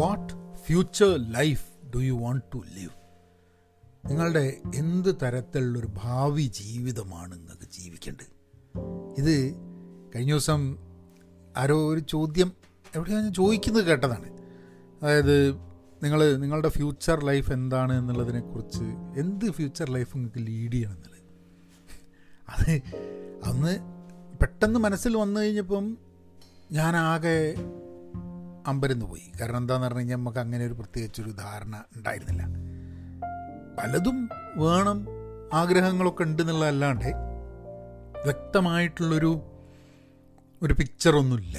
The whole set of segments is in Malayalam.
What future life do you want to live? നിങ്ങളുടെ എന്ത് തരത്തിലുള്ളൊരു ഭാവി ജീവിതമാണ് നിങ്ങൾക്ക് ജീവിക്കേണ്ടത്? ഇത് കഴിഞ്ഞ ദിവസം ആരോ ഒരു ചോദ്യം എവിടെയാണ് ഞാൻ ചോദിക്കുന്നത് കേട്ടതാണ്. അതായത് നിങ്ങളുടെ ഫ്യൂച്ചർ ലൈഫ് എന്താണ് എന്നുള്ളതിനെക്കുറിച്ച്, എന്ത് ഫ്യൂച്ചർ ലൈഫ് നിങ്ങൾക്ക് ലീഡ് ചെയ്യണം എന്നുള്ളത്. അത് അന്ന് പെട്ടെന്ന് മനസ്സിൽ വന്നു കഴിഞ്ഞപ്പം ഞാനാകെ അമ്പരന്ന് പോയി. കാരണം എന്താണെന്ന് പറഞ്ഞു കഴിഞ്ഞാൽ നമുക്ക് അങ്ങനെ ഒരു പ്രത്യേകിച്ചൊരു ധാരണ ഉണ്ടായിരുന്നില്ല. പലതും വേണം, ആഗ്രഹങ്ങളൊക്കെ ഉണ്ട് എന്നുള്ളതല്ലാണ്ട് വ്യക്തമായിട്ടുള്ളൊരു പിക്ചറൊന്നുമില്ല.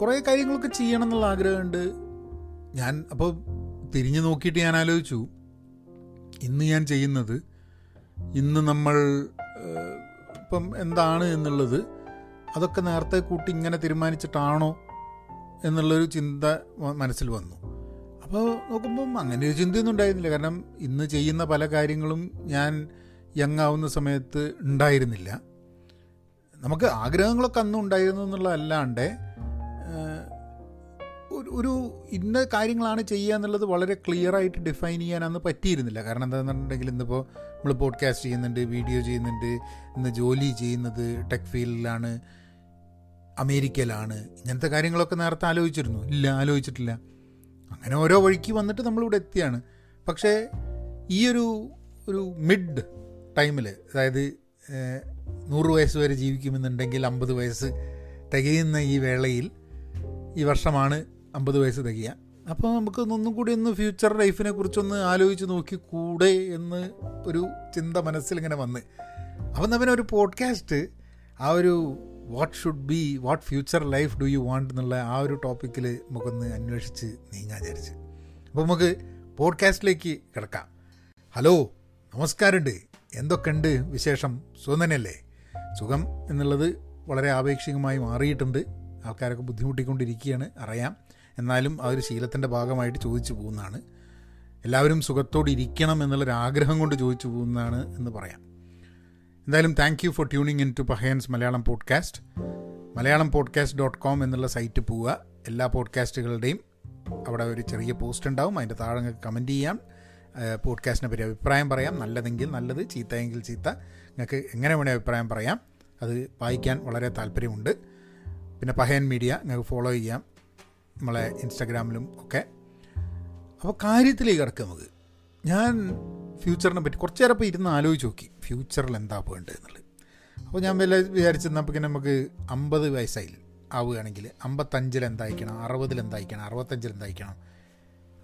കുറേ കാര്യങ്ങളൊക്കെ ചെയ്യണം എന്നുള്ള ആഗ്രഹമുണ്ട്. ഞാൻ അപ്പോൾ തിരിഞ്ഞു നോക്കിയിട്ട് ഞാൻ ആലോചിച്ചു, ഇന്ന് ഞാൻ ചെയ്യുന്നത്, ഇന്ന് നമ്മൾ ഇപ്പം എന്താണ് എന്നുള്ളത് അതൊക്കെ നേരത്തെ കൂട്ടി ഇങ്ങനെ തീരുമാനിച്ചിട്ടാണോ എന്നുള്ളൊരു ചിന്ത മനസ്സിൽ വന്നു. അപ്പോൾ നോക്കുമ്പം അങ്ങനെ ഒരു ചിന്തയൊന്നും ഉണ്ടായിരുന്നില്ല. കാരണം ഇന്ന് ചെയ്യുന്ന പല കാര്യങ്ങളും ഞാൻ യങ് ആവുന്ന സമയത്ത് ഉണ്ടായിരുന്നില്ല. നമുക്ക് ആഗ്രഹങ്ങളൊക്കെ അന്നും ഉണ്ടായിരുന്നു എന്നുള്ളതല്ലാണ്ട് ഒരു ഇന്ന കാര്യങ്ങളാണ് ചെയ്യുക എന്നുള്ളത് വളരെ ക്ലിയറായിട്ട് ഡിഫൈൻ ചെയ്യാനന്ന് പറ്റിയിരുന്നില്ല. കാരണം എന്താണെന്ന് പറഞ്ഞിട്ടുണ്ടെങ്കിൽ ഇന്നിപ്പോൾ നമ്മൾ പോഡ്കാസ്റ്റ് ചെയ്യുന്നുണ്ട്, വീഡിയോ ചെയ്യുന്നുണ്ട്, ഇന്ന് ജോലി ചെയ്യുന്നത് ടെക് ഫീൽഡിലാണ്, അമേരിക്കയിലാണ്. ഇങ്ങനത്തെ കാര്യങ്ങളൊക്കെ നേരത്തെ ആലോചിച്ചിരുന്നു? ഇല്ല, ആലോചിച്ചിട്ടില്ല. അങ്ങനെ ഓരോ വഴിക്ക് വന്നിട്ട് നമ്മളിവിടെ എത്തിയാണ്. പക്ഷേ ഈ ഒരു മിഡ് ടൈമിൽ, അതായത് 100 വയസ്സ് വരെ ജീവിക്കുമെന്നുണ്ടെങ്കിൽ 50 വയസ്സ് തികയുന്ന ഈ വേളയിൽ, ഈ വർഷമാണ് 50 വയസ്സ് തികയുക. അപ്പോൾ നമുക്ക് ഒന്നും കൂടി ഒന്ന് ഫ്യൂച്ചർ ലൈഫിനെ കുറിച്ചൊന്ന് ആലോചിച്ച് നോക്കിക്കൂടെ എന്ന് ഒരു ചിന്ത മനസ്സിലിങ്ങനെ വന്ന്, അപ്പം തന്നെ ഒരു പോഡ്കാസ്റ്റ് ആ ഒരു what should be, what future life do you want എന്നുള്ള ആ ഒരു ടോപ്പിക്കിൽ നമുക്കൊന്ന് അന്വേഷിച്ച് നീങ്ങാൻ വിചാരിച്ച്. അപ്പോൾ നമുക്ക് പോഡ്കാസ്റ്റിലേക്ക് കിടക്കാം. ഹലോ, നമസ്കാരമുണ്ട്. എന്തൊക്കെയുണ്ട് വിശേഷം? സുഖം തന്നെയല്ലേ? സുഖം എന്നുള്ളത് വളരെ ആപേക്ഷികമായി മാറിയിട്ടുണ്ട്. ആൾക്കാരൊക്കെ ബുദ്ധിമുട്ടിക്കൊണ്ടിരിക്കുകയാണ്, അറിയാം. എന്നാലും ആ ഒരു ശീലത്തിൻ്റെ ഭാഗമായിട്ട് ചോദിച്ചു പോകുന്നതാണ്. എല്ലാവരും സുഖത്തോടെ ഇരിക്കണം എന്നുള്ളൊരാഗ്രഹം കൊണ്ട് ചോദിച്ചു പോകുന്നതാണ് എന്ന് പറയാം. എന്തായാലും thank you for tuning in to പഹയൻസ് Malayalam podcast. malayalampodcast.com എന്നുള്ള സൈറ്റ് പോവുക. എല്ലാ പോഡ്കാസ്റ്റുകളുടെയും അവിടെ ഒരു ചെറിയ പോസ്റ്റ് ഉണ്ടാവും. അതിൻ്റെ താഴെ നിങ്ങൾക്ക് കമൻറ്റ് ചെയ്യാം, പോഡ്കാസ്റ്റിനെ പറ്റി അഭിപ്രായം പറയാം. നല്ലതെങ്കിൽ നല്ലത്, ചീത്തയെങ്കിൽ ചീത്ത. നിങ്ങൾക്ക് എങ്ങനെ വേണേൽ അഭിപ്രായം പറയാം. അത് വായിക്കാൻ വളരെ താല്പര്യമുണ്ട്. പിന്നെ പഹയൻ മീഡിയ നിങ്ങൾക്ക് ഫോളോ ചെയ്യാം, നമ്മളെ ഇൻസ്റ്റാഗ്രാമിലും ഒക്കെ. അപ്പോൾ കാര്യത്തിലേക്ക് കിടക്കുക. നമുക്ക് ഞാൻ ഫ്യൂച്ചറിനെ പറ്റി കുറച്ച് നേരം ഇപ്പോൾ ഇരുന്ന് ആലോചിച്ച് നോക്കി, ഫ്യൂച്ചറിൽ എന്താ വേണ്ടത് എന്നുള്ളത്. അപ്പോൾ ഞാൻ വല്ല വിചാരിച്ചെന്നപ്പോൾ നമുക്ക് 50 വയസ്സായി ആവുകയാണെങ്കിൽ 55 എന്തായിരിക്കണം, 60 എന്തായിരിക്കണം, 65 എന്തായിരിക്കണം,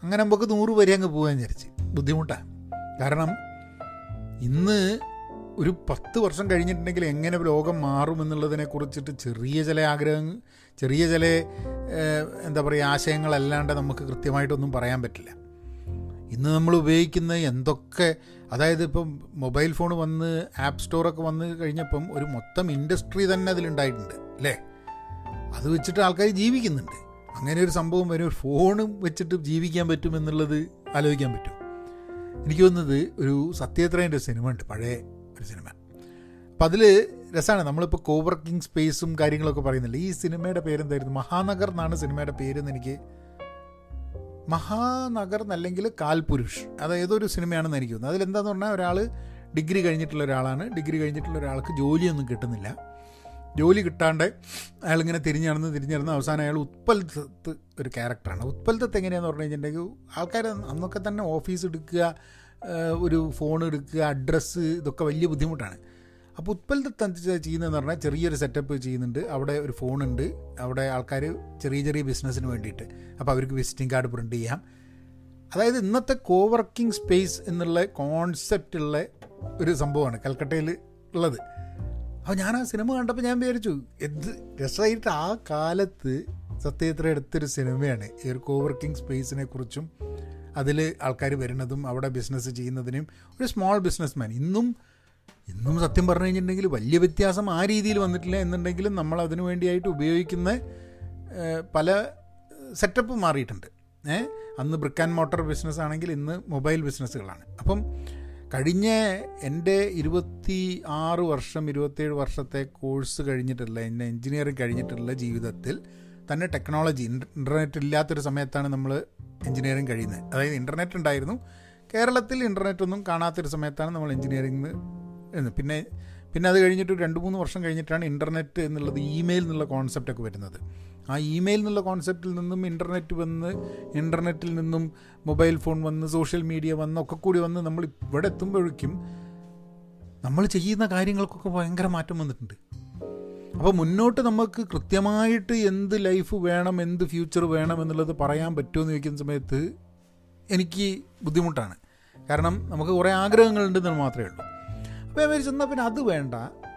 അങ്ങനെ നമുക്ക് 100 വരെ അങ്ങ് പോകാൻ വിചാരിച്ച്. ബുദ്ധിമുട്ടാണ്. കാരണം ഇന്ന് ഒരു 10 വർഷം കഴിഞ്ഞിട്ടുണ്ടെങ്കിൽ എങ്ങനെ ലോകം മാറുമെന്നുള്ളതിനെ കുറിച്ചിട്ട് ചെറിയ ചില എന്താ പറയുക ആശയങ്ങളല്ലാണ്ട് നമുക്ക് കൃത്യമായിട്ടൊന്നും പറയാൻ പറ്റില്ല. ഇന്ന് നമ്മൾ ഉപയോഗിക്കുന്ന എന്തൊക്കെ, അതായത് ഇപ്പം മൊബൈൽ ഫോൺ വന്ന് ആപ്പ് സ്റ്റോറൊക്കെ വന്ന് കഴിഞ്ഞപ്പം ഒരു മൊത്തം ഇൻഡസ്ട്രി തന്നെ അതിലുണ്ടായിട്ടുണ്ട് അല്ലേ? അത് വെച്ചിട്ട് ആൾക്കാർ ജീവിക്കുന്നുണ്ട്. അങ്ങനെ ഒരു സംഭവം വരും, ഒരു ഫോണും വെച്ചിട്ട് ജീവിക്കാൻ പറ്റുമെന്നുള്ളത് ആലോചിക്കാൻ പറ്റും. എനിക്ക് തോന്നുന്നത് ഒരു സത്യത്രേൻ്റെ സിനിമ ഉണ്ട്, പഴയ ഒരു സിനിമ. അപ്പം അതിൽ രസമാണ്. നമ്മളിപ്പോൾ കോവർക്കിംഗ് സ്പേസും കാര്യങ്ങളൊക്കെ പറയുന്നില്ല. ഈ സിനിമയുടെ പേരെന്തായിരുന്നു? മഹാനഗർ എന്നാണ് സിനിമയുടെ പേരെന്ന് എനിക്ക്, മഹാനഗർ എന്നല്ലെങ്കിൽ കാൽപുരുഷ്, അത് ഏതൊരു സിനിമയാണെന്ന് എനിക്ക് തോന്നുന്നത്. അതിലെന്താന്ന് പറഞ്ഞാൽ ഒരാൾ ഡിഗ്രി കഴിഞ്ഞിട്ടുള്ള ഒരാളാണ്. ഡിഗ്രി കഴിഞ്ഞിട്ടുള്ള ഒരാൾക്ക് ജോലിയൊന്നും കിട്ടുന്നില്ല. ജോലി കിട്ടാണ്ട് അയാളിങ്ങനെ തിരിഞ്ഞിടന്ന് അവസാനം അയാൾ ഉത്പലത്ത് ഒരു ക്യാരക്ടറാണ്. ഉത്പലത്ത് എങ്ങനെയാണെന്ന് പറഞ്ഞു കഴിഞ്ഞിട്ടുണ്ടെങ്കിൽ ആൾക്കാർ അന്നൊക്കെ തന്നെ ഓഫീസ് എടുക്കുക, ഒരു ഫോൺ എടുക്കുക, അഡ്രസ്സ്, ഇതൊക്കെ വലിയ ബുദ്ധിമുട്ടാണ്. അപ്പോൾ ഉത്പലത്ത് ചെയ്യുന്നതെന്ന് പറഞ്ഞാൽ ചെറിയൊരു സെറ്റപ്പ് ചെയ്യുന്നുണ്ട്. അവിടെ ഒരു ഫോണുണ്ട്. അവിടെ ആൾക്കാർ ചെറിയ ചെറിയ ബിസിനസ്സിന് വേണ്ടിയിട്ട്, അപ്പോൾ അവർക്ക് വിസിറ്റിംഗ് കാർഡ് പ്രിൻ്റ് ചെയ്യാം. അതായത് ഇന്നത്തെ കോവർക്കിംഗ് സ്പേസ് എന്നുള്ള കോൺസെപ്റ്റുള്ള ഒരു സംഭവമാണ് കൽക്കട്ടയിൽ ഉള്ളത്. അപ്പോൾ ഞാൻ ആ സിനിമ കണ്ടപ്പോൾ ഞാൻ വിചാരിച്ചു, എന്ത് രസമായിട്ട് ആ കാലത്ത് സത്യത്ര എടുത്തൊരു സിനിമയാണ് ഈ ഒരു കോവർക്കിംഗ് സ്പേസിനെ കുറിച്ചും അതിൽ ആൾക്കാർ വരുന്നതും അവിടെ ബിസിനസ് ചെയ്യുന്നതിനും. ഒരു സ്മോൾ ബിസിനസ് മാൻ. ഇന്നും സത്യം പറഞ്ഞു കഴിഞ്ഞിട്ടുണ്ടെങ്കിൽ വലിയ വ്യത്യാസം ആ രീതിയിൽ വന്നിട്ടില്ല. എന്നുണ്ടെങ്കിലും നമ്മൾ അതിനു വേണ്ടിയായിട്ട് ഉപയോഗിക്കുന്ന പല സെറ്റപ്പ് മാറിയിട്ടുണ്ട്. അന്ന് ബ്രിക്ക് ആൻഡ് മോട്ടോർ ബിസിനസ് ആണെങ്കിൽ ഇന്ന് മൊബൈൽ ബിസിനസ്സുകളാണ്. അപ്പം കഴിഞ്ഞ എൻ്റെ 26 വർഷം 27 വർഷത്തെ കോഴ്സ് കഴിഞ്ഞിട്ടുള്ള, എൻ്റെ എൻജിനീയറിങ് കഴിഞ്ഞിട്ടുള്ള ജീവിതത്തിൽ തന്നെ ടെക്നോളജി, ഇൻ്റർനെറ്റ് ഇല്ലാത്തൊരു സമയത്താണ് നമ്മൾ എഞ്ചിനീയറിങ് കഴിയുന്നത്. അതായത് ഇൻ്റർനെറ്റ് ഉണ്ടായിരുന്നു, കേരളത്തിൽ ഇൻ്റർനെറ്റ് ഒന്നും കാണാത്തൊരു സമയത്താണ് നമ്മൾ എഞ്ചിനീയറിംഗ് എന്ന്. പിന്നെ അത് കഴിഞ്ഞിട്ട് 2-3 വർഷം കഴിഞ്ഞിട്ടാണ് ഇൻ്റർനെറ്റ് എന്നുള്ളത്, ഇമെയിൽ എന്നുള്ള കോൺസെപ്റ്റൊക്കെ വരുന്നത്. ആ ഇമെയിൽ എന്നുള്ള കോൺസെപ്റ്റിൽ നിന്നും ഇൻ്റർനെറ്റ് വന്ന്, ഇൻ്റർനെറ്റിൽ നിന്നും മൊബൈൽ ഫോൺ വന്ന്, സോഷ്യൽ മീഡിയ വന്ന്, ഒക്കെ കൂടി വന്ന് നമ്മൾ ഇവിടെ എത്തുമ്പോഴേക്കും നമ്മൾ ചെയ്യുന്ന കാര്യങ്ങൾക്കൊക്കെ ഭയങ്കര മാറ്റം വന്നിട്ടുണ്ട്. അപ്പോൾ മുന്നോട്ട് നമുക്ക് കൃത്യമായിട്ട് എന്ത് ലൈഫ് വേണം, എന്ത് ഫ്യൂച്ചർ വേണം എന്നുള്ളത് പറയാൻ പറ്റുമെന്ന് ചോദിക്കുന്ന സമയത്ത് എനിക്ക് ബുദ്ധിമുട്ടാണ്. കാരണം നമുക്ക് കുറേ ആഗ്രഹങ്ങളുണ്ടെന്ന് മാത്രമേ ഉള്ളൂ. അപ്പോൾ അവർ ചെന്നാൽ പിന്നെ അത് വേണ്ട,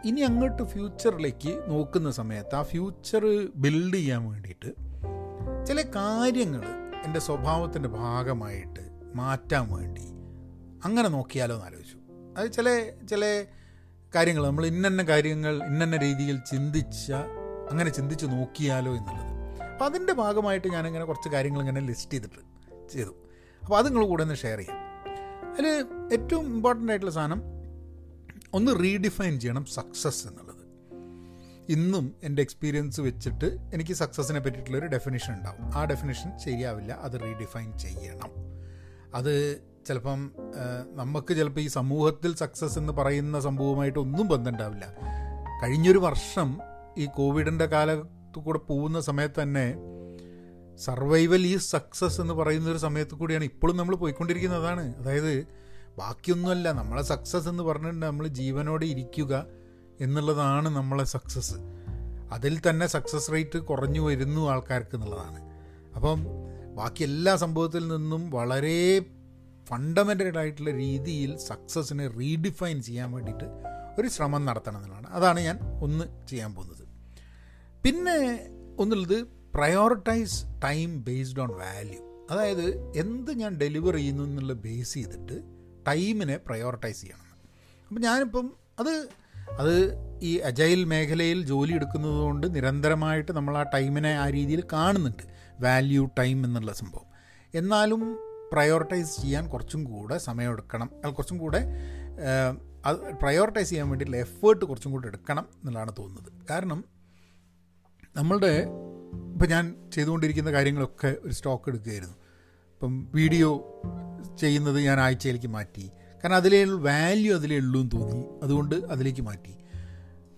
ഇനി അങ്ങോട്ട് ഫ്യൂച്ചറിലേക്ക് നോക്കുന്ന സമയത്ത് ആ ഫ്യൂച്ചർ ബിൽഡ് ചെയ്യാൻ വേണ്ടിയിട്ട് ചില കാര്യങ്ങൾ എൻ്റെ സ്വഭാവത്തിൻ്റെ ഭാഗമായിട്ട് മാറ്റാൻ വേണ്ടി അങ്ങനെ നോക്കിയാലോ എന്ന് ആലോചിച്ചു. അത് ചില കാര്യങ്ങൾ നമ്മൾ ഇന്ന കാര്യങ്ങൾ ഇന്ന രീതിയിൽ ചിന്തിച്ച് നോക്കിയാലോ എന്നുള്ളത്. അപ്പോൾ അതിൻ്റെ ഭാഗമായിട്ട് ഞാനിങ്ങനെ കുറച്ച് കാര്യങ്ങൾ ഇങ്ങനെ ലിസ്റ്റ് ചെയ്തു. അപ്പോൾ അത് നിങ്ങൾ കൂടെ ഒന്ന് ഷെയർ ചെയ്യാം. അതിൽ ഏറ്റവും ഇമ്പോർട്ടൻ്റ് ആയിട്ടുള്ള സാധനം, ഒന്ന് റീഡിഫൈൻ ചെയ്യണം സക്സസ് എന്നുള്ളത്. ഇന്നും എൻ്റെ എക്സ്പീരിയൻസ് വെച്ചിട്ട് എനിക്ക് സക്സസിനെ പറ്റിയിട്ടുള്ളൊരു ഡെഫിനിഷൻ ഉണ്ടാവും. ആ ഡെഫിനിഷൻ ശരിയാവില്ല, അത് റീഡിഫൈൻ ചെയ്യണം. അത് ചിലപ്പം നമുക്ക് ചിലപ്പോൾ ഈ സമൂഹത്തിൽ സക്സസ് എന്ന് പറയുന്ന സംഭവമായിട്ട് ഒന്നും ബന്ധമുണ്ടാവില്ല. കഴിഞ്ഞൊരു വർഷം ഈ കോവിഡിൻ്റെ കാലത്ത് കൂടെ പോകുന്ന സമയത്ത് തന്നെ സർവൈവൽ ഈ സക്സസ് എന്ന് പറയുന്നൊരു സമയത്ത് കൂടിയാണ് ഇപ്പോഴും നമ്മൾ പോയിക്കൊണ്ടിരിക്കുന്നതാണ്. അതായത് ബാക്കിയൊന്നുമല്ല, നമ്മളെ സക്സസ് എന്ന് പറഞ്ഞിട്ടുണ്ട് നമ്മൾ ജീവനോടെ ഇരിക്കുക എന്നുള്ളതാണ് നമ്മളെ സക്സസ്. അതിൽ തന്നെ സക്സസ് റേറ്റ് കുറഞ്ഞു വരുന്നു ആൾക്കാർക്ക് എന്നുള്ളതാണ്. അപ്പം ബാക്കി എല്ലാ സംഭവത്തിൽ നിന്നും വളരെ ഫണ്ടമെൻ്റലായിട്ടുള്ള രീതിയിൽ സക്സസ്സിനെ റീഡിഫൈൻ ചെയ്യാൻ വേണ്ടിയിട്ട് ഒരു ശ്രമം നടത്തണം എന്നുള്ളതാണ്. അതാണ് ഞാൻ ഒന്ന് ചെയ്യാൻ പോകുന്നത്. പിന്നെ ഒന്നുള്ളത് prioritise time based on value. അതായത് എന്ത് ഞാൻ ഡെലിവർ ചെയ്യുന്നു എന്നുള്ള ബേസ് ചെയ്തിട്ട് ടൈമിനെ പ്രയോറിറ്റൈസ് ചെയ്യണം. അപ്പം ഞാനിപ്പം അത് ഈ അജൈൽ മേഖലയിൽ ജോലി എടുക്കുന്നത് കൊണ്ട് നിരന്തരമായിട്ട് നമ്മൾ ആ ടൈമിനെ ആ രീതിയിൽ കാണുന്നുണ്ട്, വാല്യൂ ടൈം എന്നുള്ള സംഭവം. എന്നാലും പ്രയോറിറ്റൈസ് ചെയ്യാൻ കുറച്ചും കൂടെ സമയമെടുക്കണം, അത് കുറച്ചും കൂടെ അത് പ്രയോറിറ്റൈസ് ചെയ്യാൻ വേണ്ടിയിട്ടുള്ള എഫേർട്ട് കുറച്ചും കൂടെ എടുക്കണം എന്നുള്ളതാണ് തോന്നുന്നത്. കാരണം നമ്മളുടെ ഇപ്പം ഞാൻ ചെയ്തുകൊണ്ടിരിക്കുന്ന കാര്യങ്ങളൊക്കെ ഒരു സ്റ്റോക്ക് എടുക്കുകയായിരുന്നു. ഇപ്പം വീഡിയോ ചെയ്യുന്നത് ഞാൻ ആഴ്ചയിലേക്ക് മാറ്റി, കാരണം അതിലേ വാല്യൂ അതിലേ ഉള്ളൂ എന്ന് തോന്നി, അതുകൊണ്ട് അതിലേക്ക് മാറ്റി.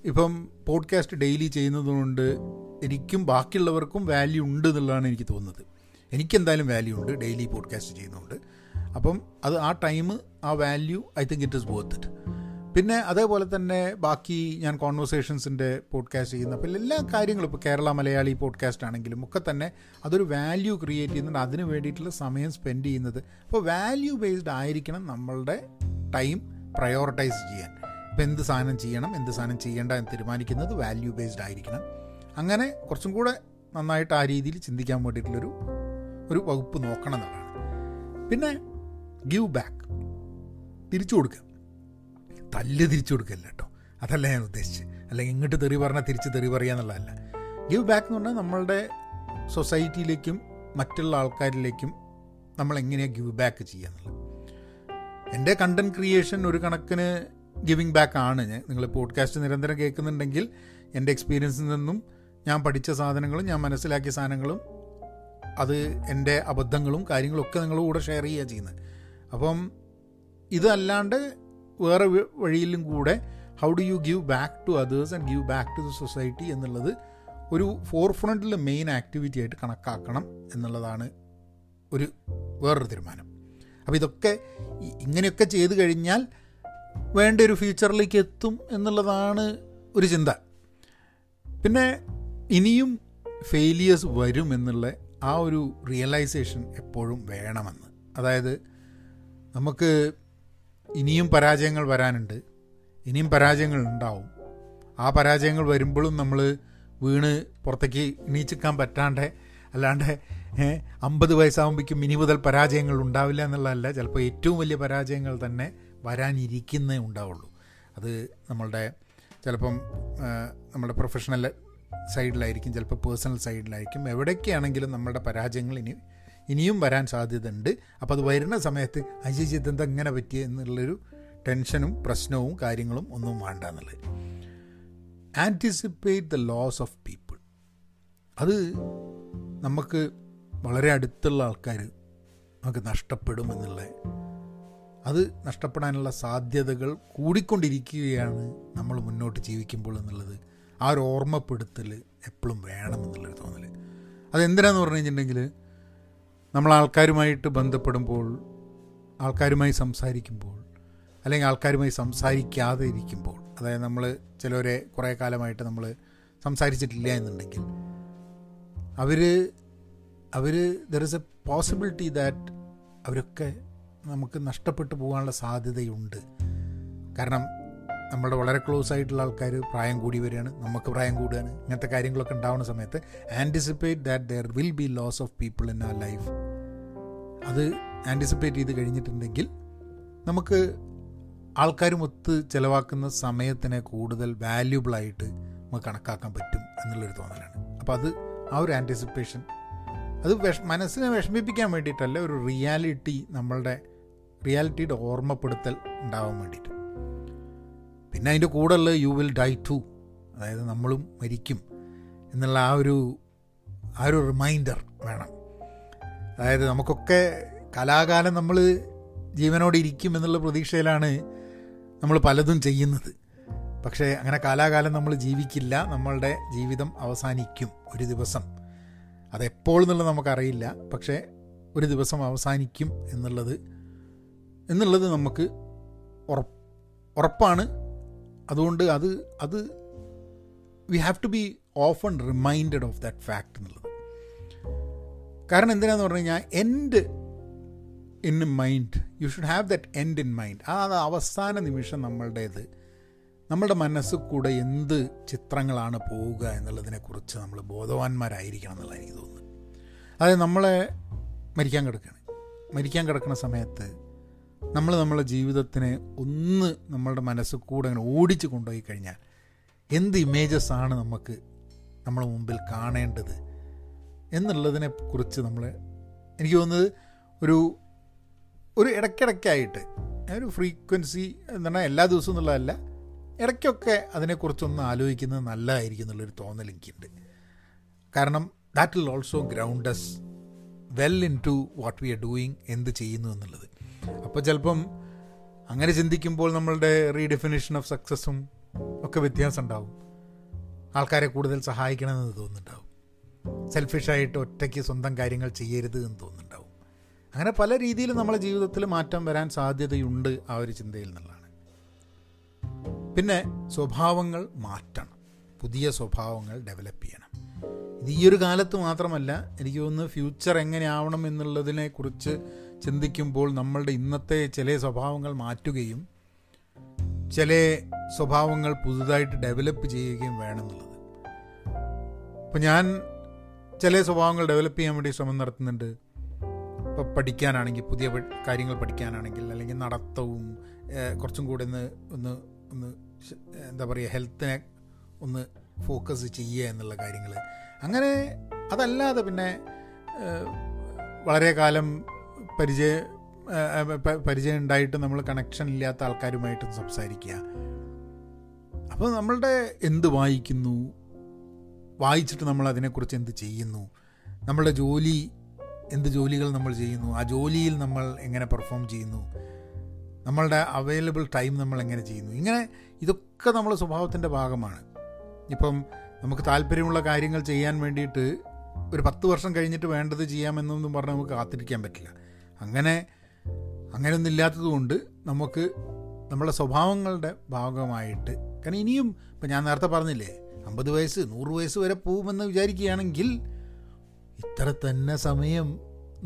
ഇപ്പം പോഡ്കാസ്റ്റ് ഡെയിലി ചെയ്യുന്നതുകൊണ്ട് എനിക്കും ബാക്കിയുള്ളവർക്കും വാല്യൂ ഉണ്ട് എന്നുള്ളതാണ് എനിക്ക് തോന്നുന്നത്. എനിക്കെന്തായാലും വാല്യൂ ഉണ്ട് ഡെയിലി പോഡ്കാസ്റ്റ് ചെയ്യുന്നതുകൊണ്ട്. അപ്പം അത് ആ ടൈം, ആ value, I think it is worth it. പിന്നെ അതേപോലെ തന്നെ ബാക്കി ഞാൻ കോൺവെർസേഷൻസിൻ്റെ പോഡ്കാസ്റ്റ് ചെയ്യുന്ന അപ്പോൾ എല്ലാ കാര്യങ്ങളും, ഇപ്പോൾ കേരള മലയാളി പോഡ്കാസ്റ്റ് ആണെങ്കിലും ഒക്കെ തന്നെ അതൊരു വാല്യൂ ക്രിയേറ്റ് ചെയ്യുന്നുണ്ട്. അതിന് വേണ്ടിയിട്ടുള്ള സമയം സ്പെൻഡ് ചെയ്യുന്നത്. അപ്പോൾ വാല്യൂ ബേസ്ഡ് ആയിരിക്കണം നമ്മളുടെ ടൈം പ്രയോറിറ്റൈസ് ചെയ്യാൻ. ഇപ്പോൾ എന്ത് സാധനം ചെയ്യണം, എന്ത് സാധനം ചെയ്യേണ്ട എന്ന് തീരുമാനിക്കുന്നത് വാല്യൂ ബേസ്ഡ് ആയിരിക്കണം. അങ്ങനെ കുറച്ചും കൂടെ നന്നായിട്ട് ആ രീതിയിൽ ചിന്തിക്കാൻ വേണ്ടിയിട്ടുള്ളൊരു വകുപ്പ് നോക്കണം എന്നുള്ളതാണ്. പിന്നെ ഗിവ് ബാക്ക്, തിരിച്ചു കൊടുക്കുക. തല്ല് തിരിച്ചു കൊടുക്കല്ല കേട്ടോ, അതല്ല ഞാൻ ഉദ്ദേശിച്ചത്. അല്ലെങ്കിൽ ഇങ്ങോട്ട് തെറി പറഞ്ഞാൽ തിരിച്ച് തെറി പറയുക എന്നുള്ളതല്ല. ഗിവ് ബാക്ക് എന്ന് പറഞ്ഞാൽ നമ്മളുടെ സൊസൈറ്റിയിലേക്കും മറ്റുള്ള ആൾക്കാരിലേക്കും നമ്മളെങ്ങനെയാണ് ഗിവ് ബാക്ക് ചെയ്യുക എന്നുള്ളത്. എൻ്റെ കണ്ടൻറ് ക്രിയേഷൻ ഒരു കണക്കിന് ഗിവിങ് ബാക്ക് ആണ്. നിങ്ങൾ പോഡ്കാസ്റ്റ് നിരന്തരം കേൾക്കുന്നുണ്ടെങ്കിൽ എൻ്റെ എക്സ്പീരിയൻസിൽ നിന്നും ഞാൻ പഠിച്ച സാധനങ്ങളും ഞാൻ മനസ്സിലാക്കിയ സാധനങ്ങളും അത് എൻ്റെ അബദ്ധങ്ങളും കാര്യങ്ങളൊക്കെ നിങ്ങളുടെ കൂടെ ഷെയർ ചെയ്യുക ചെയ്യുന്നത്. അപ്പം ഇതല്ലാണ്ട് വേറെ വഴിയിലും കൂടെ how do you give back to others and give back to the society എന്നുള്ളത് ഒരു ഫോർ ഫ്രണ്ടിൽ മെയിൻ ആക്ടിവിറ്റി ആയിട്ട് കണക്കാക്കണം എന്നുള്ളതാണ് ഒരു വേറൊരു തീരുമാനം. അപ്പോൾ ഇതൊക്കെ ഇങ്ങനെയൊക്കെ ചെയ്തു കഴിഞ്ഞാൽ വേണ്ട ഒരു ഫ്യൂച്ചറിലേക്ക് എത്തും എന്നുള്ളതാണ് ഒരു ചിന്ത. പിന്നെ ഇനിയും ഫെയിലിയേഴ്സ് വരും എന്നുള്ള ആ ഒരു റിയലൈസേഷൻ എപ്പോഴും വേണമെന്ന്. അതായത് നമുക്ക് ഇനിയും പരാജയങ്ങൾ വരാനുണ്ട്, ഇനിയും പരാജയങ്ങൾ ഉണ്ടാവും. ആ പരാജയങ്ങൾ വരുമ്പോഴും നമ്മൾ വീണ് പുറത്തേക്ക് എണീച്ചിക്കാൻ പറ്റാണ്ട് അല്ലാണ്ട് 50 വയസ്സാകുമ്പോഴേക്കും ഇനി മുതൽ പരാജയങ്ങൾ ഉണ്ടാവില്ല എന്നുള്ളതല്ല. ചിലപ്പോൾ ഏറ്റവും വലിയ പരാജയങ്ങൾ തന്നെ വരാനിരിക്കുന്നേ ഉണ്ടാവുള്ളൂ. അത് നമ്മളുടെ ചിലപ്പം നമ്മുടെ പ്രൊഫഷണൽ സൈഡിലായിരിക്കും, ചിലപ്പോൾ പേഴ്സണൽ സൈഡിലായിരിക്കും, എവിടെയൊക്കെയാണെങ്കിലും നമ്മളുടെ പരാജയങ്ങൾ ഇനിയും വരാൻ സാധ്യതയുണ്ട്. അപ്പോൾ അത് വരുന്ന സമയത്ത് അജിജിതെന്താ ഇങ്ങനെ പറ്റിയ എന്നുള്ളൊരു ടെൻഷനും പ്രശ്നവും കാര്യങ്ങളും ഒന്നും വേണ്ട എന്നുള്ളത്. Anticipate the loss of people. അത് നമുക്ക് വളരെ അടുത്തുള്ള ആൾക്കാർ നമുക്ക് നഷ്ടപ്പെടുമെന്നുള്ള, അത് നഷ്ടപ്പെടാനുള്ള സാധ്യതകൾ കൂടിക്കൊണ്ടിരിക്കുകയാണ് നമ്മൾ മുന്നോട്ട് ജീവിക്കുമ്പോൾ എന്നുള്ളത് ആ ഒരു ഓർമ്മപ്പെടുത്തൽ എപ്പോഴും വേണമെന്നുള്ളൊരു തോന്നൽ. അതെന്തിനാന്ന് പറഞ്ഞു കഴിഞ്ഞിട്ടുണ്ടെങ്കിൽ നമ്മൾ ആൾക്കാരുമായിട്ട് ബന്ധപ്പെടുമ്പോൾ, ആൾക്കാരുമായി സംസാരിക്കുമ്പോൾ, അല്ലെങ്കിൽ ആൾക്കാരുമായി സംസാരിക്കാതെ ഇരിക്കുമ്പോൾ, അതായത് നമ്മൾ ചിലവരെ കുറേ കാലമായിട്ട് നമ്മൾ സംസാരിച്ചിട്ടില്ല എന്നുണ്ടെങ്കിൽ അവർ there is a possibility that അവരൊക്കെ നമുക്ക് നഷ്ടപ്പെട്ടു പോകാനുള്ള സാധ്യതയുണ്ട്. കാരണം നമ്മുടെ വളരെ ക്ലോസ് ആയിട്ടുള്ള ആൾക്കാർ പ്രായം കൂടി വരികയാണ്, നമുക്ക് പ്രായം കൂടുകയാണ്, ഇങ്ങനത്തെ കാര്യങ്ങളൊക്കെ ഉണ്ടാവുന്ന സമയത്ത് anticipate that there will be loss of people in our life. അത് ആൻറ്റിസിപ്പേറ്റ് ചെയ്ത് കഴിഞ്ഞിട്ടുണ്ടെങ്കിൽ നമുക്ക് ആൾക്കാരുമൊത്ത് ചിലവാക്കുന്ന സമയത്തിനെ കൂടുതൽ വാല്യുബിളായിട്ട് നമുക്ക് കണക്കാക്കാൻ പറ്റും എന്നുള്ളൊരു തോന്നലാണ്. അപ്പോൾ അത് ആ ഒരു ആൻറ്റിസിപ്പേഷൻ അത് മനസ്സിനെ വിഷമിപ്പിക്കാൻ വേണ്ടിയിട്ടല്ല, ഒരു റിയാലിറ്റിയുടെ ഓർമ്മപ്പെടുത്തൽ ഉണ്ടാവാൻ വേണ്ടിയിട്ട്. പിന്നെ അതിൻ്റെ കൂടെ ഉള്ളത് യു വിൽ ഡൈ ടു, അതായത് നമ്മളും മരിക്കും എന്നുള്ള ആ ഒരു റിമൈൻഡർ വേണം. അതായത് നമുക്കൊക്കെ കലാകാലം നമ്മൾ ജീവനോടെ ഇരിക്കും എന്നുള്ള പ്രതീക്ഷയിലാണ് നമ്മൾ പലതും ചെയ്യുന്നത്. പക്ഷേ അങ്ങനെ കാലാകാലം നമ്മൾ ജീവിക്കില്ല, നമ്മളുടെ ജീവിതം അവസാനിക്കും ഒരു ദിവസം. അതെപ്പോഴെന്നുള്ളത് നമുക്കറിയില്ല, പക്ഷേ ഒരു ദിവസം അവസാനിക്കും എന്നുള്ളത് നമുക്ക് ഉറപ്പാണ്. അതുകൊണ്ട് അത് we have to be often reminded of that fact എന്നുള്ളത്. കാരണം എന്തിനാന്ന് പറഞ്ഞു കഴിഞ്ഞാൽ end in mind, you should have that end in mind. അത് അവസാന നിമിഷം നമ്മളുടെ മനസ്സിൽ കൂടെ എന്ത് ചിത്രങ്ങളാണ് പോവുക എന്നുള്ളതിനെക്കുറിച്ച് നമ്മൾ ബോധവാന്മാരായിരിക്കണം എന്നുള്ള എനിക്ക് തോന്നുന്നു. അതായത് നമ്മളെ മരിക്കാൻ കിടക്കുന്ന സമയത്ത് നമ്മൾ നമ്മളെ ജീവിതത്തിനെ ഒന്ന് നമ്മളുടെ മനസ്സിൽ കൂടെ അങ്ങനെ ഓടിച്ച് കൊണ്ടുപോയി കഴിഞ്ഞാൽ എന്ത് ഇമേജസാണ് നമ്മളെ മുമ്പിൽ കാണേണ്ടത് എന്നുള്ളതിനെക്കുറിച്ച് എനിക്ക് തോന്നുന്നത് ഒരു ഇടയ്ക്കിടയ്ക്കായിട്ട് ഒരു ഫ്രീക്വൻസി എന്ന് പറഞ്ഞാൽ എല്ലാ ദിവസവും എന്നുള്ളതല്ല, ഇടയ്ക്കൊക്കെ അതിനെക്കുറിച്ചൊന്ന് ആലോചിക്കുന്നത് നല്ലതായിരിക്കും എന്നുള്ളൊരു തോന്നൽ എനിക്കുണ്ട്. കാരണം that will also ground as well into what we are doing, എന്ത് ചെയ്യുന്നു എന്നുള്ളത്. അപ്പോൾ ചിലപ്പം അങ്ങനെ ചിന്തിക്കുമ്പോൾ നമ്മളുടെ റീഡിഫിനിഷൻ ഓഫ് സക്സസ്സും ഒക്കെ വ്യത്യാസം ഉണ്ടാവും. ആൾക്കാരെ കൂടുതൽ സഹായിക്കണമെന്ന് തോന്നുന്നുണ്ടാവും, സെൽഫിഷായിട്ട് ഒറ്റയ്ക്ക് സ്വന്തം കാര്യങ്ങൾ ചെയ്യരുത് എന്ന് തോന്നുന്നുണ്ടാവും. അങ്ങനെ പല രീതിയിലും നമ്മളെ ജീവിതത്തിൽ മാറ്റം വരാൻ സാധ്യതയുണ്ട് ആ ഒരു ചിന്തയിൽ നിന്നുള്ളതാണ്. പിന്നെ സ്വഭാവങ്ങൾ മാറ്റണം, പുതിയ സ്വഭാവങ്ങൾ ഡെവലപ്പ് ചെയ്യണം. ഇത് ഈ ഒരു കാലത്ത് മാത്രമല്ല, എനിക്ക് തോന്നുന്നു ഫ്യൂച്ചർ എങ്ങനെയാവണം എന്നുള്ളതിനെക്കുറിച്ച് ചിന്തിക്കുമ്പോൾ നമ്മളുടെ ഇന്നത്തെ ചില സ്വഭാവങ്ങൾ മാറ്റുകയും ചില സ്വഭാവങ്ങൾ പുതുതായിട്ട് ഡെവലപ്പ് ചെയ്യുകയും വേണമെന്നുള്ളത്. ഇപ്പം ഞാൻ ചില സ്വഭാവങ്ങൾ ഡെവലപ്പ് ചെയ്യാൻ വേണ്ടി ശ്രമം നടത്തുന്നുണ്ട്. ഇപ്പോൾ പഠിക്കാനാണെങ്കിൽ പുതിയ കാര്യങ്ങൾ പഠിക്കാനാണെങ്കിൽ, അല്ലെങ്കിൽ നടത്തവും കുറച്ചും കൂടെ ഒന്ന് എന്താ പറയുക, ഹെൽത്തിനെ ഒന്ന് ഫോക്കസ് ചെയ്യുക എന്നുള്ള കാര്യങ്ങൾ. അങ്ങനെ അതല്ലാതെ പിന്നെ വളരെ കാലം പരിചയം ഉണ്ടായിട്ട് നമ്മൾ കണക്ഷൻ ഇല്ലാത്ത ആൾക്കാരുമായിട്ട് സംസാരിക്കുക. അപ്പോൾ നമ്മളുടെ എന്ത് വായിക്കുന്നു, വായിച്ചിട്ട് നമ്മൾ അതിനെക്കുറിച്ച് എന്ത് ചെയ്യുന്നു, നമ്മളുടെ ജോലി, എന്ത് ജോലികൾ നമ്മൾ ചെയ്യുന്നു, ആ ജോലിയിൽ നമ്മൾ എങ്ങനെ പെർഫോം ചെയ്യുന്നു, നമ്മളുടെ അവൈലബിൾ ടൈം നമ്മൾ എങ്ങനെ ചെയ്യുന്നു, ഇങ്ങനെ ഇതൊക്കെ നമ്മൾ സ്വഭാവത്തിൻ്റെ ഭാഗമാണ്. ഇപ്പം നമുക്ക് താല്പര്യമുള്ള കാര്യങ്ങൾ ചെയ്യാൻ വേണ്ടിയിട്ട് ഒരു 10 വർഷം കഴിഞ്ഞിട്ട് വേണ്ടത് ചെയ്യാമെന്നൊന്നും പറഞ്ഞാൽ നമുക്ക് കാത്തിരിക്കാൻ പറ്റില്ല. അങ്ങനെയൊന്നും ഇല്ലാത്തതുകൊണ്ട് നമുക്ക് നമ്മളെ സ്വഭാവങ്ങളുടെ ഭാഗമായിട്ട്, കാരണം ഇനിയും ഇപ്പം ഞാൻ നേരത്തെ പറഞ്ഞില്ലേ 50 വയസ്സ് 100 വയസ്സ് വരെ പോകുമെന്ന് വിചാരിക്കുകയാണെങ്കിൽ ഇത്ര തന്നെ സമയം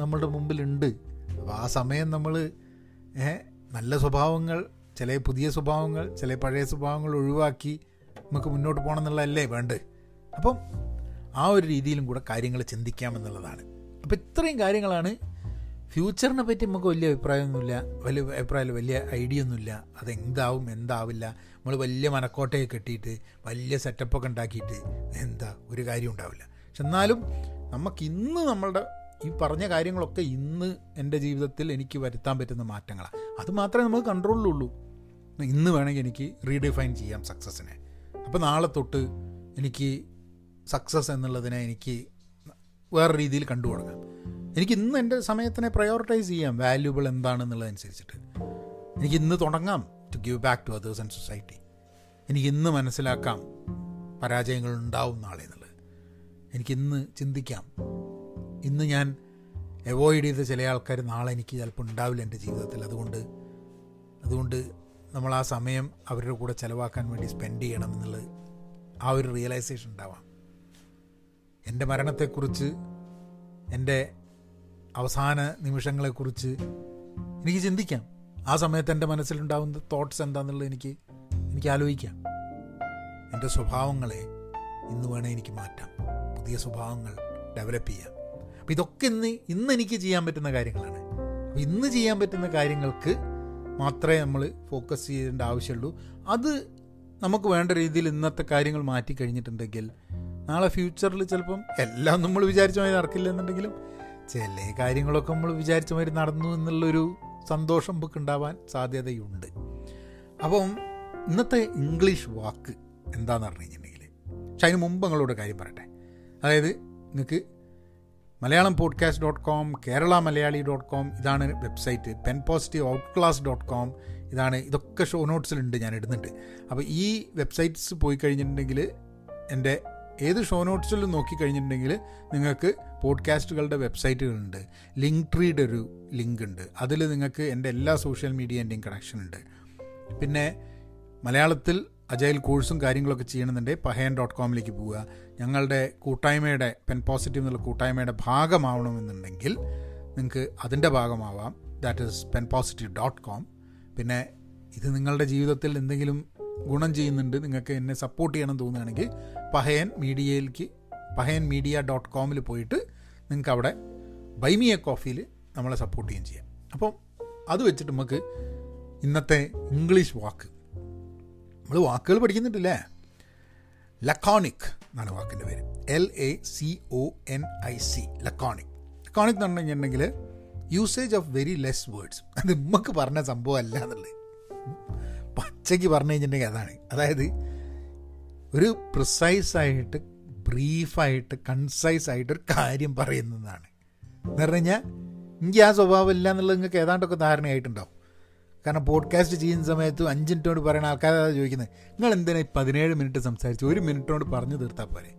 നമ്മളുടെ മുമ്പിലുണ്ട്. അപ്പോൾ ആ സമയം നമ്മൾ നല്ല സ്വഭാവങ്ങൾ, ചില പുതിയ സ്വഭാവങ്ങൾ, ചില പഴയ സ്വഭാവങ്ങൾ ഒഴിവാക്കി നമുക്ക് മുന്നോട്ട് പോകണം എന്നുള്ളതല്ലേ വേണ്ടത്. അപ്പം ആ ഒരു രീതിയിലും കൂടെ കാര്യങ്ങൾ ചിന്തിക്കാമെന്നുള്ളതാണ്. അപ്പം ഇത്രയും കാര്യങ്ങളാണ്. ഫ്യൂച്ചറിനെ പറ്റി നമുക്ക് വലിയ അഭിപ്രായമൊന്നുമില്ല, വലിയ ഐഡിയ ഒന്നുമില്ല, അതെന്താവും എന്താവില്ല. നമ്മൾ വലിയ മനക്കോട്ടയൊക്കെ കെട്ടിയിട്ട് വലിയ സെറ്റപ്പൊക്കെ ഉണ്ടാക്കിയിട്ട് ഒരു കാര്യം ഉണ്ടാവില്ല. പക്ഷെ എന്നാലും നമുക്കിന്ന് നമ്മളുടെ ഈ പറഞ്ഞ കാര്യങ്ങളൊക്കെ ഇന്ന് എൻ്റെ ജീവിതത്തിൽ എനിക്ക് വരുത്താൻ പറ്റുന്ന മാറ്റങ്ങളാണ്. അത് മാത്രമേ നമുക്ക് കൺട്രോളിലുള്ളൂ. ഇന്ന് വേണമെങ്കിൽ എനിക്ക് റീഡിഫൈൻ ചെയ്യാം സക്സസ്സിനെ. അപ്പോൾ നാളെ തൊട്ട് എനിക്ക് സക്സസ് എന്നുള്ളതിനെ എനിക്ക് വേറെ രീതിയിൽ കണ്ടു തുടങ്ങാം. എനിക്ക് ഇന്ന് എൻ്റെ സമയത്തിനെ പ്രയോറിറ്റൈസ് ചെയ്യാം, വാല്യുബിൾ എന്താണെന്നുള്ളതനുസരിച്ചിട്ട്. എനിക്ക് ഇന്ന് തുടങ്ങാം to give back to others and society. എനിക്ക് ഇന്ന് മനസ്സിലാക്കാം പരാജയങ്ങൾ ഉണ്ടാവും നാളെ എന്നുള്ളത്. എനിക്കിന്ന് ചിന്തിക്കാം ഇന്ന് ഞാൻ അവോയ്ഡ് ചെയ്ത ചില ആൾക്കാർ നാളെ എനിക്ക് ചിലപ്പോൾ ഉണ്ടാവില്ല എൻ്റെ ജീവിതത്തിൽ. അതുകൊണ്ട് നമ്മൾ ആ സമയം അവരുടെ കൂടെ ചിലവാക്കാൻ വേണ്ടി സ്പെൻഡ് ചെയ്യണം എന്നുള്ളത് ആ ഒരു റിയലൈസേഷൻ ഉണ്ടാവാം. എൻ്റെ മരണത്തെക്കുറിച്ച്, എൻ്റെ അവസാന നിമിഷങ്ങളെക്കുറിച്ച് എനിക്ക് ചിന്തിക്കാം. ആ സമയത്ത് എൻ്റെ മനസ്സിലുണ്ടാകുന്ന തോട്ട്സ് എന്താണെന്നുള്ളത് എനിക്ക് ആലോചിക്കാം. എൻ്റെ സ്വഭാവങ്ങളെ ഇന്ന് വേണേൽ എനിക്ക് മാറ്റാം, പുതിയ സ്വഭാവങ്ങൾ ഡെവലപ്പ് ചെയ്യാം. അപ്പോൾ ഇതൊക്കെ ഇന്ന് എനിക്ക് ചെയ്യാൻ പറ്റുന്ന കാര്യങ്ങളാണ്. അപ്പോൾ ഇന്ന് ചെയ്യാൻ പറ്റുന്ന കാര്യങ്ങൾക്ക് മാത്രമേ നമ്മൾ ഫോക്കസ് ചെയ്യേണ്ട ആവശ്യമുള്ളൂ. അത് നമുക്ക് വേണ്ട രീതിയിൽ ഇന്നത്തെ കാര്യങ്ങൾ മാറ്റി കഴിഞ്ഞിട്ടുണ്ടെങ്കിൽ നാളെ ഫ്യൂച്ചറിൽ ചിലപ്പം എല്ലാം നമ്മൾ വിചാരിച്ച മാതിരി നടക്കില്ല എന്നുണ്ടെങ്കിലും ചില കാര്യങ്ങളൊക്കെ നമ്മൾ വിചാരിച്ച മാതിരി നടന്നു എന്നുള്ളൊരു സന്തോഷം നമുക്ക് ഉണ്ടാവാൻ സാധ്യതയുണ്ട്. അപ്പം ഇന്നത്തെ ഇംഗ്ലീഷ് വാക്ക് എന്താണെന്ന് പറഞ്ഞു കഴിഞ്ഞിട്ടുണ്ടെങ്കിൽ, പക്ഷെ അതിന് മുമ്പ് നിങ്ങളോട് കാര്യം പറയട്ടെ. അതായത് നിങ്ങൾക്ക് malayalam podcast.com, keralaMalayali.com ഇതാണ് വെബ്സൈറ്റ്, penpositiveoutclass.com ഇതാണ്. ഇതൊക്കെ ഷോ നോട്ട്സിലുണ്ട്, ഞാൻ ഇടുന്നുണ്ട്. അപ്പോൾ ഈ വെബ്സൈറ്റ്സ് പോയി കഴിഞ്ഞിട്ടുണ്ടെങ്കിൽ എൻ്റെ ഏത് ഷോ നോട്ട്സിലും നോക്കിക്കഴിഞ്ഞിട്ടുണ്ടെങ്കിൽ നിങ്ങൾക്ക് പോഡ്കാസ്റ്റുകളുടെ വെബ്സൈറ്റുകളുണ്ട്. ലിങ്ക് ട്രീയുടെ ഒരു ലിങ്ക് ഉണ്ട്, അതിൽ നിങ്ങൾക്ക് എൻ്റെ എല്ലാ സോഷ്യൽ മീഡിയേൻ്റെയും കണക്ഷൻ ഉണ്ട്. പിന്നെ മലയാളത്തിൽ അജൈൽ കോഴ്സും കാര്യങ്ങളൊക്കെ ചെയ്യണമെന്നുണ്ടെങ്കിൽ pahayan.com പോവുക. ഞങ്ങളുടെ കൂട്ടായ്മയുടെ, PenPositive എന്നുള്ള കൂട്ടായ്മയുടെ ഭാഗമാവണമെന്നുണ്ടെങ്കിൽ നിങ്ങൾക്ക് അതിൻ്റെ ഭാഗമാവാം. That is penpositive.com. പിന്നെ ഇത് നിങ്ങളുടെ ജീവിതത്തിൽ എന്തെങ്കിലും ഗുണം ചെയ്യുന്നുണ്ട്, നിങ്ങൾക്ക് എന്നെ സപ്പോർട്ട് ചെയ്യണം തോന്നുകയാണെങ്കിൽ pahayanmedia.com പോയിട്ട് നിങ്ങൾക്ക് അവിടെ ബൈമിയ കോഫിയിൽ നമ്മളെ സപ്പോർട്ട് ചെയ്യുകയും ചെയ്യാം. അപ്പം അത് വെച്ചിട്ട് നമുക്ക് ഇന്നത്തെ ഇംഗ്ലീഷ് വാക്ക്, നമ്മൾ വാക്കുകൾ പഠിക്കുന്നുണ്ടല്ലേ, ലക്കോണിക് എന്നാണ് വാക്കിൻ്റെ പേര്. LACONIC, laconic. ലക്കോണിക് എന്ന് പറഞ്ഞു കഴിഞ്ഞിട്ടുണ്ടെങ്കിൽ usage of very less words. അത് നമുക്ക് പറഞ്ഞ സംഭവം അല്ല എന്നുള്ളത് പച്ചയ്ക്ക് പറഞ്ഞു കഴിഞ്ഞിട്ടുണ്ടെങ്കിൽ അതാണ്. അതായത് ഒരു പ്രിസൈസായിട്ട്, ബ്രീഫായിട്ട്, കൺസൈസായിട്ടൊരു കാര്യം പറയുന്നതാണ്. എന്ന് പറഞ്ഞു കഴിഞ്ഞാൽ എനിക്ക് ആ സ്വഭാവം ഇല്ല എന്നുള്ളത് നിങ്ങൾക്ക് ഏതാണ്ടൊക്കെ ധാരണയായിട്ടുണ്ടാവും. കാരണം പോഡ്കാസ്റ്റ് ചെയ്യുന്ന സമയത്ത് 5 മിനിറ്റ് കൊണ്ട് പറയുന്ന ആൾക്കാരാണ് ചോദിക്കുന്നത്, നിങ്ങൾ എന്തിനാ 17 മിനിറ്റ് സംസാരിച്ച് 1 മിനിറ്റ് കൊണ്ട് പറഞ്ഞു തീർത്താൽ പോരെ.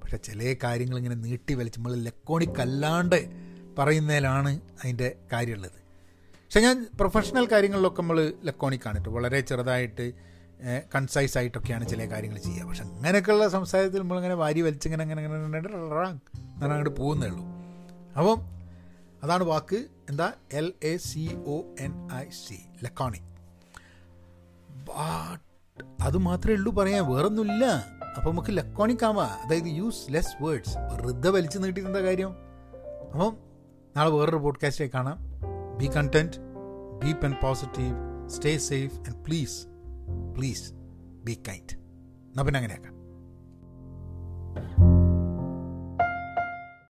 പക്ഷേ ചില കാര്യങ്ങൾ ഇങ്ങനെ നീട്ടി വലിച്ച് നമ്മൾ ലക്കോണിക് അല്ലാണ്ട് പറയുന്നതിലാണ് അതിൻ്റെ കാര്യമുള്ളത്. പക്ഷേ ഞാൻ പ്രൊഫഷണൽ കാര്യങ്ങളിലൊക്കെ നമ്മൾ ലക്കോണിക്കാണ് കേട്ടോ, വളരെ ചെറുതായിട്ട് കൺസൈസ് ആയിട്ടൊക്കെയാണ് ചില കാര്യങ്ങൾ ചെയ്യുക. പക്ഷെ അങ്ങനെയൊക്കെയുള്ള സംസാരത്തിൽ നമ്മളിങ്ങനെ വാരി വലിച്ചിങ്ങനെ അങ്ങനെ അങ്ങോട്ട് പോകുന്നേ ഉള്ളൂ. അപ്പം അതാണ് വാക്ക് എന്താ, LACONIC, ലക്കോണിക്. അത് മാത്രമേ ഉള്ളൂ പറയാൻ, വേറൊന്നുമില്ല. അപ്പം നമുക്ക് ലക്കോണിക് ആവാം. അതായത് യൂസ് ലെസ് വേർഡ്സ്, വെറുതെ വലിച്ചു നീട്ടിയിരുന്ന കാര്യം. അപ്പം നാളെ വേറൊരു പോഡ്കാസ്റ്റായി കാണാം. Be content, be PenPositive, stay safe, and please, please be kind. Now, I'm going to go.